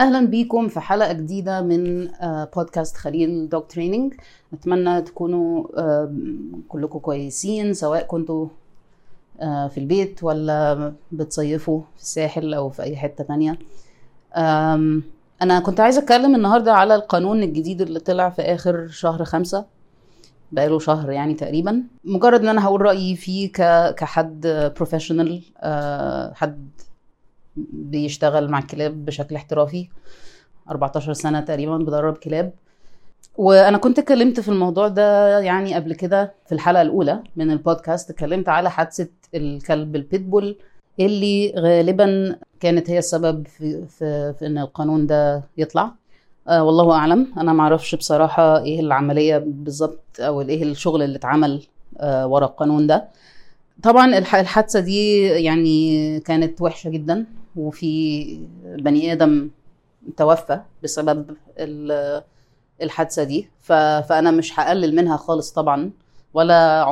اهلا بيكم في حلقه جديده من بودكاست خليل دوك ترينينج. اتمنى تكونوا كلكم كويسين، سواء كنتوا في البيت ولا بتصيفوا في الساحل او في اي حته تانية. انا كنت عايزه اتكلم النهارده على القانون الجديد اللي طلع في اخر شهر 5، بقاله شهر يعني تقريبا. مجرد ان انا هقول رايي فيه كحد بروفيشنال، حد بيشتغل مع الكلاب بشكل احترافي 14 سنة تقريبا بدرب كلاب. وانا كنت اتكلمت في الموضوع ده يعني قبل كده في الحلقة الاولى من البودكاست، اتكلمت على حادثة الكلب البيتبول اللي غالبا كانت هي السبب في ان القانون ده يطلع. والله اعلم، انا معرفش بصراحة ايه العملية بالظبط او ايه الشغل اللي اتعمل ورا القانون ده. طبعا الحادثة دي يعني كانت وحشة جدا، وفي بني آدم توفى بسبب الحادثة دي، فأنا مش هقلل منها خالص طبعا، ولا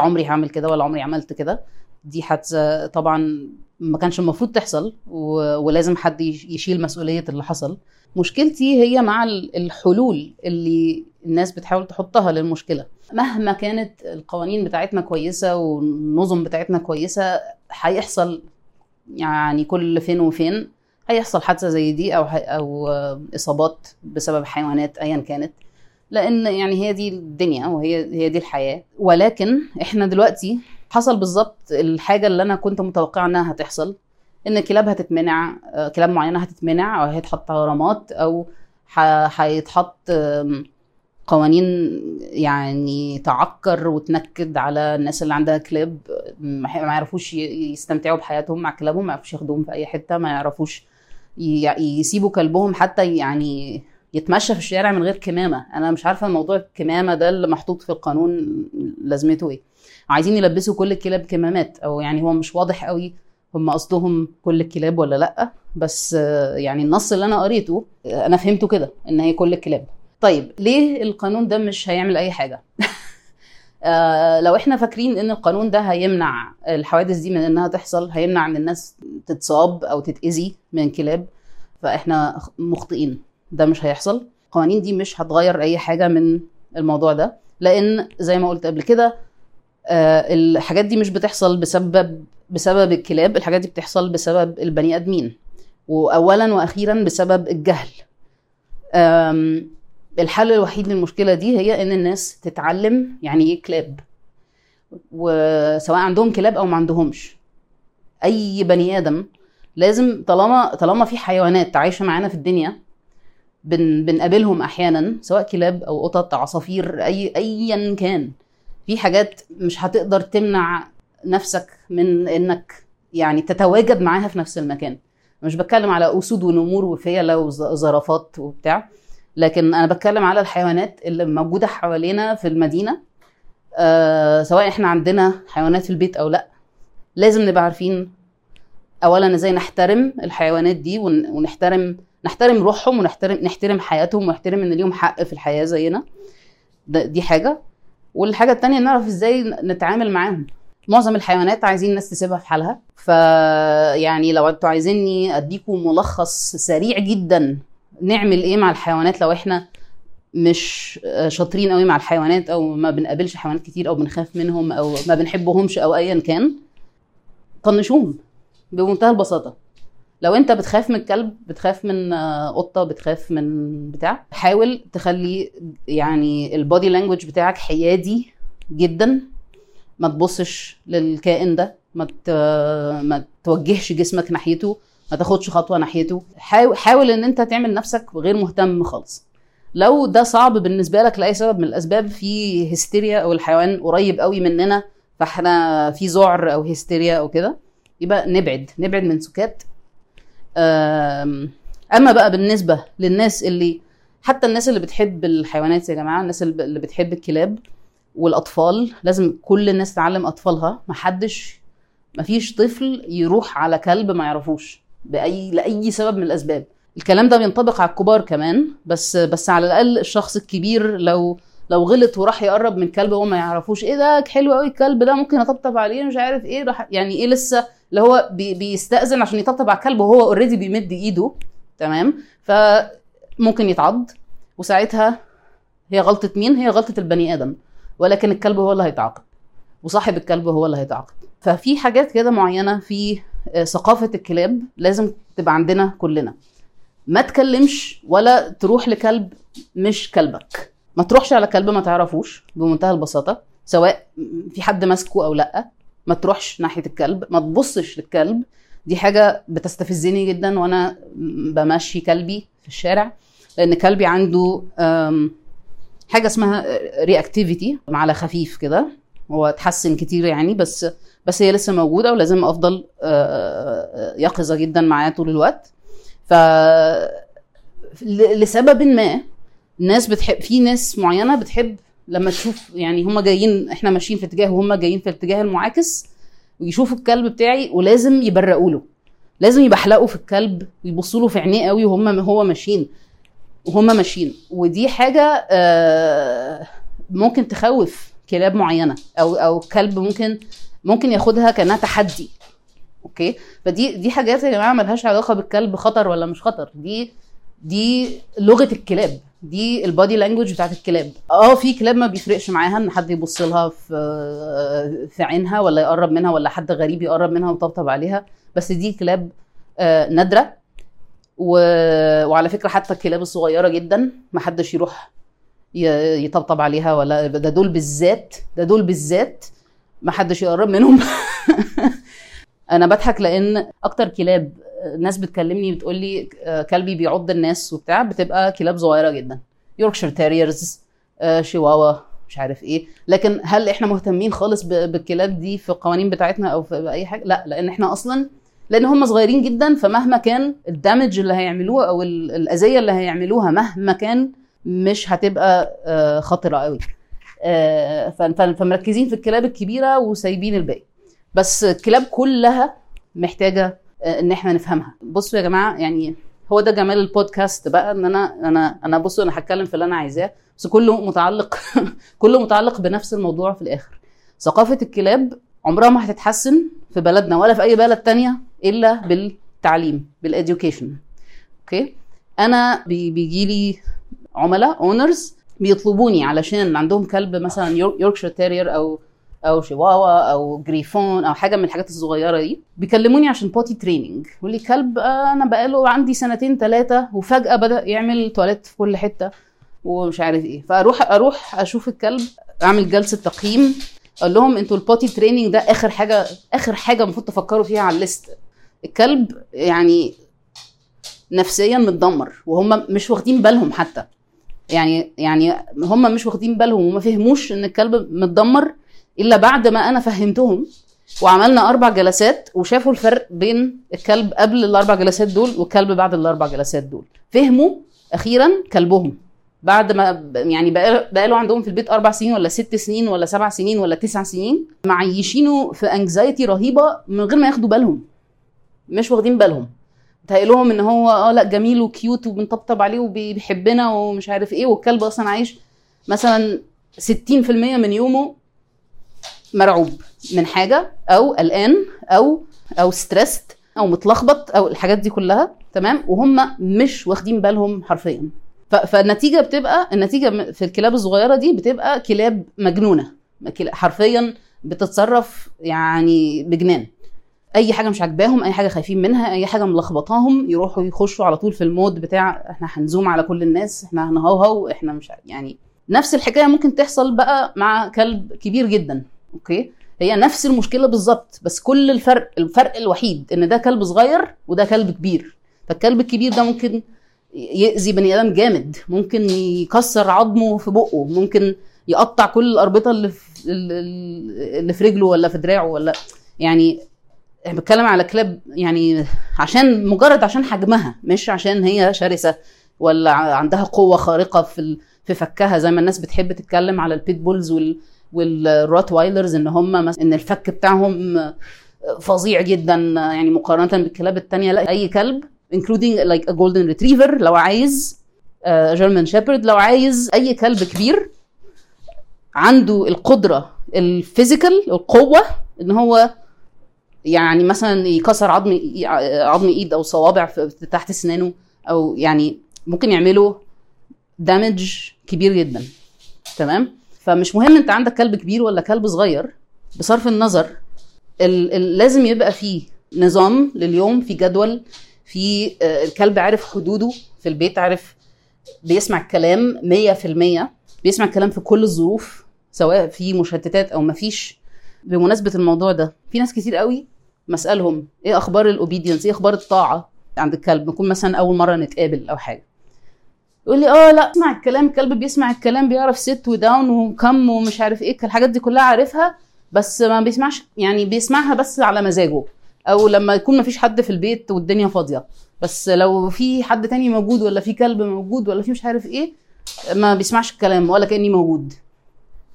عمري هعمل كده ولا عمري عملت كده. دي حادثة طبعا ما كانش المفروض تحصل، ولازم حد يشيل مسؤولية اللي حصل. مشكلتي هي مع الحلول اللي الناس بتحاول تحطها للمشكلة. مهما كانت القوانين بتاعتنا كويسة والنظم بتاعتنا كويسة، هيحصل يعني كل فين وفين هيحصل حادثة زي دي أو إصابات بسبب حيوانات أيا كانت، لأن يعني هي دي الدنيا وهي دي الحياة. ولكن إحنا دلوقتي حصل بالظبط الحاجة اللي أنا كنت متوقع أنها هتحصل، إن كلاب هتتمنع، كلاب معينة هتتمنع أو هيتحط غرامات أو هيتحط قوانين يعني تعكر وتنكد على الناس اللي عندها كلاب، ما يعرفوش يستمتعوا بحياتهم مع كلابهم، ما يعرفوش ياخدوهم في أي حتة، ما يعرفوش يسيبوا كلبهم حتى يعني يتمشى في الشارع من غير كمامة. أنا مش عارفة موضوع الكمامة ده اللي محطوط في القانون لازمته إيه؟ عايزين يلبسوا كل الكلاب كمامات، أو يعني هو مش واضح قوي هم قصدهم كل الكلاب ولا لأ، بس يعني النص اللي أنا قريته أنا فهمته كده إن هي كل الكلاب. طيب ليه القانون ده مش هيعمل اي حاجة؟ لو احنا فاكرين ان القانون ده هيمنع الحوادث دي من انها تحصل، هيمنع ان الناس تتصاب او تتأذي من كلاب، فاحنا مخطئين. ده مش هيحصل، القوانين دي مش هتغير اي حاجة من الموضوع ده، لان زي ما قلت قبل كده الحاجات دي مش بتحصل بسبب الكلاب، الحاجات دي بتحصل بسبب البني ادمين، واولا واخيرا بسبب الجهل. الحل الوحيد للمشكلة دي هي ان الناس تتعلم يعني ايه كلاب، وسواء عندهم كلاب او ما عندهمش. اي بني ادم لازم، طالما في حيوانات عايشة معانا في الدنيا بنقابلهم احيانا، سواء كلاب او قطط، عصافير، ايا كان، في حاجات مش هتقدر تمنع نفسك من انك يعني تتواجد معاها في نفس المكان. مش بتكلم على اسود ونمور وفيلة وزرافات وبتاع، لكن أنا بتكلم على الحيوانات اللي موجودة حوالينا في المدينة، سواء إحنا عندنا حيوانات في البيت أو لأ. لازم نبقى عارفين أولاً إزاي نحترم الحيوانات دي، ونحترم روحهم، ونحترم حياتهم، ونحترم إن ليهم حق في الحياة زينا. دي حاجة. والحاجة التانية نعرف إزاي نتعامل معاهم. معظم الحيوانات عايزين الناس تسيبها في حالها. فيعني لو أنتوا عايزيني أديكم ملخص سريع جداً نعمل ايه مع الحيوانات لو احنا مش شاطرين قوي مع الحيوانات، او ما بنقابلش حيوانات كتير، او بنخاف منهم، او ما بنحبهمش، او ايا كان، طنشوهم بمنتهى البساطه. لو انت بتخاف من كلب، بتخاف من قطه، بتخاف من بتاع، حاول تخلي يعني البودي لانجوج بتاعك حيادي جدا. ما تبصش للكائن ده، ما توجهش جسمك ناحيته، ما تاخدش خطوة ناحيته. حاول ان انت تعمل نفسك غير مهتم خالص. لو ده صعب بالنسبة لك لأي سبب من الأسباب، في هستيريا او الحيوان قريب قوي مننا فاحنا في ذعر او هستيريا او كده، يبقى نبعد من سكات. اما بقى بالنسبة للناس اللي، حتى الناس اللي بتحب الحيوانات يا جماعة، الناس اللي بتحب الكلاب والأطفال، لازم كل الناس تعلم أطفالها. مفيش طفل يروح على كلب ما يعرفوش لأي سبب من الأسباب. الكلام ده بينطبق على الكبار كمان، بس على الأقل الشخص الكبير لو غلط وراح يقرب من كلب وما يعرفوش، إيه ده حلو قوي الكلب ده، ممكن أطبطب عليه، مش عارف إيه، يعني إيه لسه اللي هو بيستأذن عشان يطبطب على الكلب وهو أوريدي بيمد إيده، تمام؟ فممكن يتعض، وساعتها هي غلطة مين؟ هي غلطة البني آدم، ولكن الكلب هو اللي هيتعاقب وصاحب الكلب هو اللي هيتعاقب. ففي حاجات كده معينة في ثقافة الكلاب لازم تبقى عندنا كلنا. ما تكلمش ولا تروح لكلب مش كلبك، ما تروحش على كلب ما تعرفوش بمنتهى البساطة، سواء في حد ماسكه أو لأ. ما تروحش ناحية الكلب، ما تبصش للكلب، دي حاجة بتستفزني جدا وأنا بمشي كلبي في الشارع، لأن كلبي عنده حاجة اسمها رياكتيفيتي على خفيف كده، هو اتحسن كتير يعني، بس هي لسه موجودة ولازم أفضل يقظة جدا معايا طول الوقت. فلسبب ما الناس بتحب، في ناس معينة بتحب لما تشوف يعني هم جايين، احنا ماشيين في اتجاه وهم جايين في الاتجاه المعاكس، ويشوفوا الكلب بتاعي ولازم يبرقوا له، لازم يبحلقوا في الكلب ويبصوا له في عينيه قوي وهم ماشيين. ودي حاجة ممكن تخوف كلاب معينة، او كلب ممكن ياخدها كأنها تحدي. اوكي، فدي حاجات يا جماعة ملهاش علاقة بالكلب خطر ولا مش خطر، دي لغة الكلاب، دي البادي لانجوج بتاعت الكلاب. في كلاب ما بيفرقش معاها ان حد يبص لها في عينها ولا يقرب منها ولا حد غريب يقرب منها ويطبطب عليها، بس دي كلاب نادرة. وعلى فكرة حتى الكلاب الصغيرة جدا ما حدش يروح يطبطب عليها، ولا ده دول بالذات ما حدش يقرب منهم. انا بضحك لان اكتر كلاب ناس بتكلمني بتقولي كلبي بيعض الناس وبتاع، بتبقى كلاب صغيره جدا، يوركشاير تيريرز، شواوا، مش عارف ايه. لكن هل احنا مهتمين خالص بالكلاب دي في القوانين بتاعتنا او في اي حاجه؟ لا، لان احنا اصلا لان هم صغيرين جدا، فمهما كان الدامج اللي هيعملوه او الاذيه اللي هيعملوها مهما كان مش هتبقى خطره قوي. فمركزين في الكلاب الكبيره وسايبين الباقي، بس الكلاب كلها محتاجه ان احنا نفهمها. بصوا يا جماعه، يعني هو ده جمال البودكاست بقى، ان انا بصوا انا هتكلم في اللي انا عايزاه، بس كله متعلق بنفس الموضوع في الاخر. ثقافه الكلاب عمرها ما هتتحسن في بلدنا ولا في اي بلد تانية الا بالتعليم، بالاديوكيشن. اوكي، انا بيجي لي عملاء اونرز بيطلبوني علشان عندهم كلب مثلا يوركشاير تيرير او شواوا او جريفون او حاجه من الحاجات الصغيره دي، بيكلموني عشان بوتي ترينينج. يقول لي كلب انا بقاله عندي 2-3 سنين وفجاه بدا يعمل تواليت في كل حته ومش عارف ايه. فاروح اشوف الكلب، اعمل جلسه تقييم، اقول لهم انتوا البوتي ترينينج ده اخر حاجه المفروض تفكروا فيها على الليست. الكلب يعني نفسيا متدمر وهم مش واخدين بالهم حتى، يعني هم مش واخدين بالهم وما فهموش ان الكلب متدمر إلا بعد ما أنا فهمتهم وعملنا 4 جلسات وشافوا الفرق بين الكلب قبل 4 جلسات دول والكلب بعد 4 جلسات دول. فهموا أخيراً كلبهم بعد ما يعني بقالوا عندهم في البيت 4 سنين ولا 6 سنين ولا 7 سنين ولا 9 سنين، معيشينه في أنكزايتي رهيبة من غير ما ياخدوا بالهم، مش واخدين بالهم. تهيلهم إن هو لأ جميل وكيوت وبنطبطب عليه وبيحبنا ومش عارف إيه، والكلب أصلاً عايش مثلاً 60% من يومه مرعوب من حاجه او قلقان او ستريسد او متلخبط او الحاجات دي كلها، تمام؟ وهم مش واخدين بالهم حرفيا. فالنتيجه بتبقى، النتيجه في الكلاب الصغيره دي بتبقى كلاب مجنونه حرفيا، بتتصرف يعني بجنان. اي حاجه مش عاجباهم، اي حاجه خايفين منها، اي حاجه ملخبطاهم، يروحوا يخشوا على طول في المود بتاع احنا هنزوم على كل الناس، احنا هنهوهو، احنا مش يعني. نفس الحكايه ممكن تحصل بقى مع كلب كبير جدا. اوكي، هي نفس المشكله بالظبط، بس كل الفرق الوحيد ان ده كلب صغير وده كلب كبير. فالكلب الكبير ده ممكن يأذي بني ادم جامد، ممكن يكسر عظمه في بقه، ممكن يقطع كل الاربطه اللي في رجله ولا في دراعه، ولا يعني احنا بنتكلم على كلاب يعني مجرد عشان حجمها، مش عشان هي شرسه ولا عندها قوه خارقه في فكها، زي ما الناس بتحب تتكلم على البيتبولز والروتوايلرز ان هم ان الفك بتاعهم فظيع جدا يعني مقارنه بالكلاب التانية. لا، اي كلب including like a golden retriever لو عايز، جيرمان شيبرد لو عايز، اي كلب كبير عنده القدره الفيزيكال، القوه ان هو يعني مثلا يكسر عظم ايد او صوابع تحت اسنانه، او يعني ممكن يعملوا دامج كبير جدا. تمام؟ فمش مهم انت عندك كلب كبير ولا كلب صغير بصرف النظر، لازم يبقى فيه نظام لليوم، في جدول، في الكلب عارف حدوده في البيت، عارف بيسمع الكلام 100%، بيسمع الكلام في كل الظروف سواء في مشتتات او مفيش. بمناسبة الموضوع ده في ناس كتير قوي مسألهم ايه اخبار الاوبيدينس، ايه اخبار الطاعة عند الكلب، نكون مثلا اول مرة نتقابل او حاجة، يقول لي لا اسمع الكلام، الكلب بيسمع الكلام، بيعرف ست وداون وكم ومش عارف ايه، الحاجات دي كلها عارفها بس ما بيسمعش، يعني بيسمعها بس على مزاجه او لما يكون مفيش حد في البيت والدنيا فاضية، بس لو في حد تاني موجود ولا في كلب موجود ولا في مش عارف ايه ما بيسمعش الكلام ولا كأني موجود.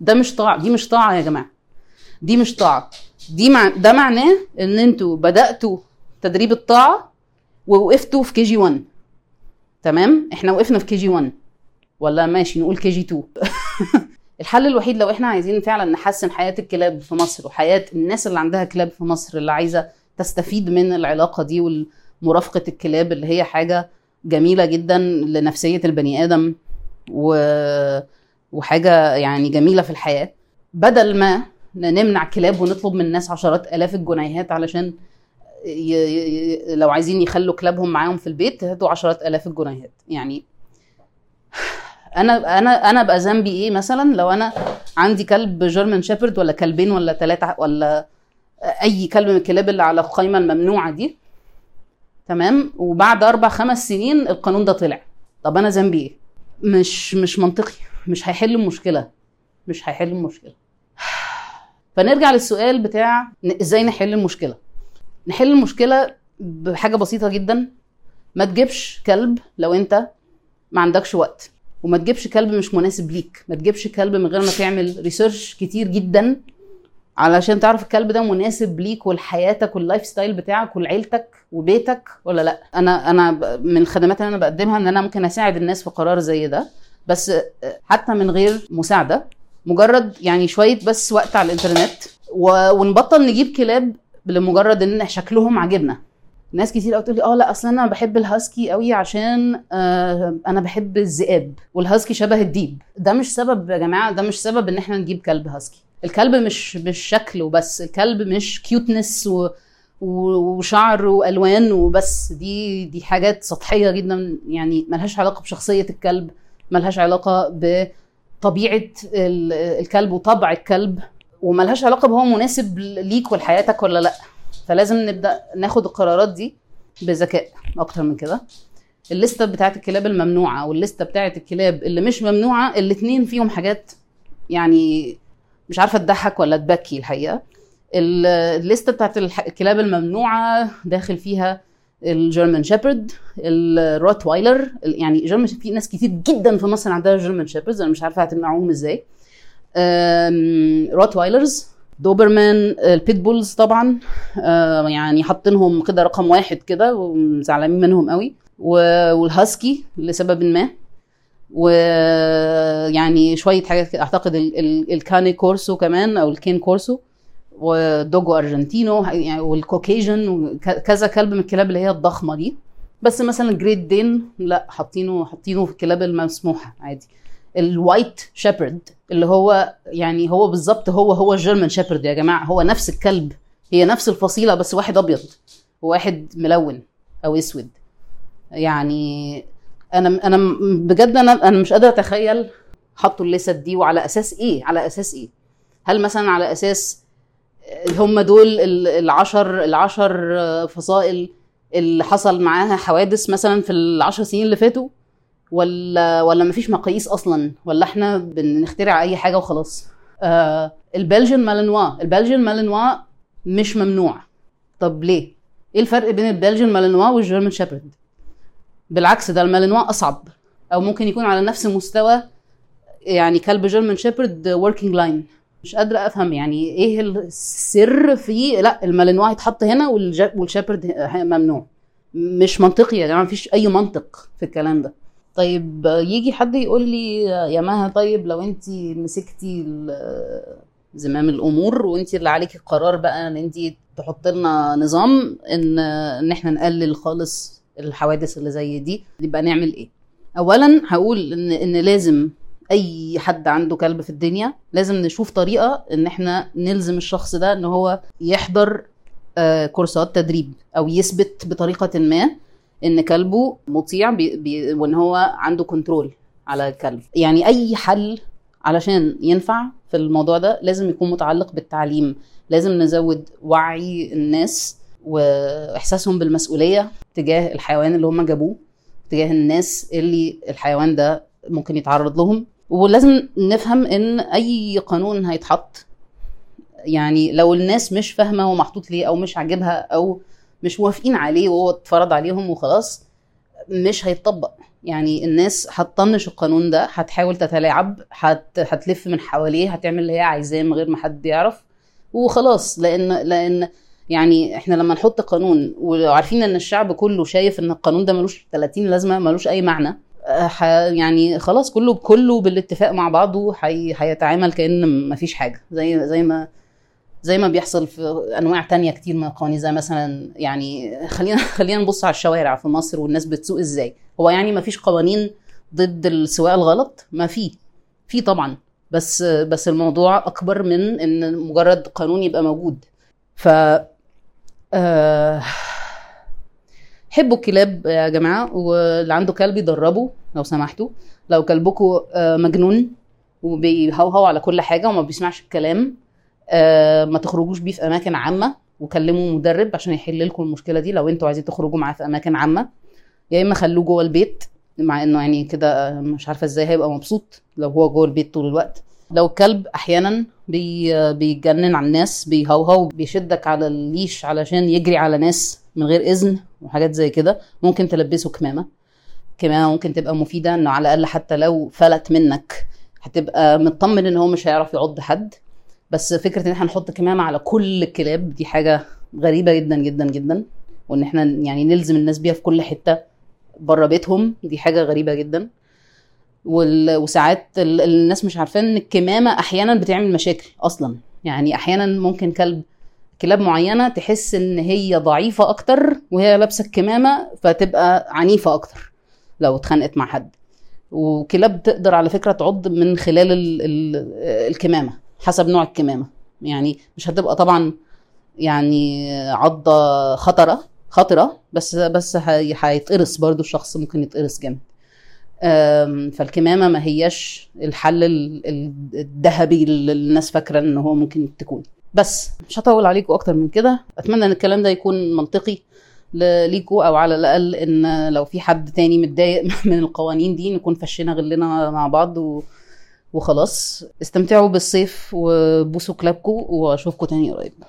ده مش طاعة، دي مش طاعة يا جماعة، دي مش طاعة، دي ده معناه ان انتوا بدأتوا تدريب الطاعة ووقفتوا في KG1. تمام؟ احنا وقفنا في KG1 ولا ماشي نقول KG2. الحل الوحيد لو احنا عايزين فعلا نحسن حياة الكلاب في مصر وحياة الناس اللي عندها كلاب في مصر، اللي عايزة تستفيد من العلاقة دي ومرافقة الكلاب اللي هي حاجة جميلة جدا لنفسية البني آدم وحاجة يعني جميلة في الحياة، بدل ما نمنع كلاب ونطلب من الناس عشرات آلاف الجنيهات علشان لو عايزين يخلوا كلابهم معاهم في البيت هاتوا عشرات آلاف الجنيهات. يعني أنا بقى ذنبي إيه مثلا لو أنا عندي كلب جيرمان شيبرد ولا كلبين ولا 3 ولا أي كلب من الكلاب اللي على القائمة الممنوعة دي؟ تمام؟ وبعد 4-5 سنين القانون ده طلع، طب أنا ذنبي إيه؟ مش منطقي، مش هيحل المشكلة، مش هيحل المشكلة. فنرجع للسؤال بتاع ازاي نحل المشكلة. نحل المشكلة بحاجة بسيطة جدا، ما تجيبش كلب لو انت ما عندكش وقت، وما تجيبش كلب مش مناسب ليك، ما تجيبش كلب من غير ما تعمل ريسيرش كتير جدا علشان تعرف الكلب ده مناسب ليك ولحياتك واللايف ستايل بتاعك والعيلتك وبيتك ولا لا. انا من الخدمات اللي انا بقدمها ان انا ممكن اساعد الناس في قرار زي ده، بس حتى من غير مساعدة، مجرد يعني شوية بس وقت على الانترنت، ونبطل نجيب كلاب لمجرد ان شكلهم عجبنا. ناس كتير قوي تقول لي لا اصلا انا بحب الهاسكي قوي عشان انا بحب الذئاب والهاسكي شبه الديب. ده مش سبب يا جماعة، ده مش سبب ان احنا نجيب كلب هاسكي. الكلب مش شكله بس، الكلب مش كيوتنس وشعر والوان وبس، دي حاجات سطحية جدا يعني ملهاش علاقة بشخصية الكلب، ملهاش علاقة بطبيعة الكلب وطبع الكلب، وملهاش علاقة بهو مناسب ليك ولحياتك ولا لأ. فلازم نبدأ ناخد القرارات دي بذكاء أكتر من كده. الليستة بتاعت الكلاب الممنوعة والليستة بتاعت الكلاب اللي مش ممنوعة، الاتنين فيهم حاجات يعني مش عارفة تضحك ولا تبكي الحقيقة. الليستة بتاعت الكلاب الممنوعة داخل فيها الجيرمان شيبرد، الروتوايلر، يعني جيرمان، في ناس كتير جدا في مصر عندها جيرمان شيبردز، انا مش عارفه هتمنعوهم ازاي، روتوايلرز، دوبرمان، البيتبولز طبعا، يعني حاطينهم كده رقم 1 كده ومزعلين منهم قوي، والهاسكي لسبب ما، ويعني شويه حاجات اعتقد الكاني كورسو كمان او الكين كورسو ودوجو ارجنتينو والكوكيجن وكذا كلب من الكلاب اللي هي الضخمه دي. بس مثلا جريت دين لا، حاطينه في الكلاب المسموحه عادي. الوايت شيبرد اللي هو يعني هو بالظبط هو الجيرمان شيبرد يا جماعه، هو نفس الكلب، هي نفس الفصيله بس واحد ابيض وواحد ملون او اسود. يعني انا بجد انا مش قادره اتخيل حطوا الليست دي وعلى اساس ايه، على اساس ايه؟ هل مثلا على اساس هم دول العشر فصائل اللي حصل معاها حوادث مثلا في 10 سنين اللي فاتوا، ولا مفيش مقاييس اصلا، ولا احنا بنخترع اي حاجه وخلاص؟ البلجيان مالينوا مش ممنوع، طب ليه؟ ايه الفرق بين البلجيان مالينوا والجيرمان شيبرد؟ بالعكس ده المالينوا اصعب، او ممكن يكون على نفس مستوى يعني كلب جيرمان شيبرد وركينج لاين. مش قادرة أفهم يعني إيه السر في لا المالينوا هيتحط هنا والشيبرد ممنوع؟ مش منطقي يا جماعة، مفيش أي منطق في الكلام ده. طيب يجي حد يقول لي يا مها طيب لو أنت مسكتي زمام الأمور وأنت اللي عليك القرار بقى، أن أنت تحط لنا نظام إن إحنا نقلل خالص الحوادث اللي زي دي. يبقى نعمل ايه؟ اولا هقول ان لازم اي حد عنده كلب في الدنيا لازم نشوف طريقه ان احنا نلزم الشخص ده ان هو يحضر كورسات تدريب او يثبت بطريقه ما ان كلبه مطيع وان هو عنده كنترول على الكلب. يعني اي حل علشان ينفع في الموضوع ده لازم يكون متعلق بالتعليم. لازم نزود وعي الناس واحساسهم بالمسؤوليه تجاه الحيوان اللي هم جابوه، تجاه الناس اللي الحيوان ده ممكن يتعرض لهم. ولازم نفهم ان اي قانون هيتحط، يعني لو الناس مش فاهمه هو محطوط ليه او مش عاجبها او مش موافقين عليه وهو اتفرض عليهم وخلاص، مش هيتطبق. يعني الناس هتطنش القانون ده، هتحاول تتلاعب، هتلف من حواليه، هتعمل اللي هي عايزاه من غير ما حد يعرف وخلاص. لان يعني احنا لما نحط قانون وعارفين ان الشعب كله شايف ان القانون ده ملوش 30 لازمه، ملوش اي معنى، يعني خلاص كله بالاتفاق مع بعضه هيتعامل كأن مفيش حاجه، زي ما بيحصل في انواع تانية كتير من القوانين. زي مثلا يعني خلينا نبص على الشوارع في مصر والناس بتسوق ازاي. هو يعني مفيش قوانين ضد السواقه الغلط؟ ما في طبعا، بس الموضوع اكبر من ان مجرد قانون يبقى موجود. ف حبوا الكلاب يا جماعه، واللي عنده كلب يدربه لو سمحتوا. لو كلبكم مجنون وبيهوهو على كل حاجه وما بيسمعش الكلام، ما تخرجوش بيه في اماكن عامه، وكلموا مدرب عشان يحل لكم المشكله دي. لو انتوا عايزين تخرجوا معاه في اماكن عامه، يا اما خلوه جوه البيت، مع انه يعني كده مش عارفه ازاي هيبقى مبسوط لو هو جوه البيت طول الوقت. لو الكلب احيانا بيتجنن على الناس، بيهوهو، بيشدك على الليش علشان يجري على ناس من غير اذن وحاجات زي كده، ممكن تلبسه كمامه ممكن تبقى مفيده، انه على الاقل حتى لو فلت منك هتبقى مطمن ان هو مش هيعرف يعض حد. بس فكره ان احنا نحط كمامه على كل الكلاب دي حاجه غريبه جدا جدا جدا، وان احنا يعني نلزم الناس بيها في كل حته بره بيتهم دي حاجه غريبه جدا. وساعات الناس مش عارفين ان الكمامه احيانا بتعمل مشاكل اصلا. يعني احيانا ممكن كلاب معينه تحس ان هي ضعيفه اكتر وهي لابسه الكمامه، فتبقى عنيفه اكتر لو اتخانقت مع حد. وكلاب تقدر على فكره تعض من خلال الكمامه، حسب نوع الكمامه. يعني مش هتبقى طبعا يعني عضه خطره، بس هيتقرص برضو، الشخص ممكن يتقرص جامد. فالكمامه ما هياش الحل الذهبي اللي الناس فاكره ان هو ممكن تكون. بس مش هطول عليكم اكتر من كده. اتمنى ان الكلام ده يكون منطقي ليكم، او على الاقل ان لو في حد تاني متضايق من القوانين دي نكون فشينا غلنا مع بعض وخلاص. استمتعوا بالصيف وبوسوا كلابكم، واشوفكم تاني قريب.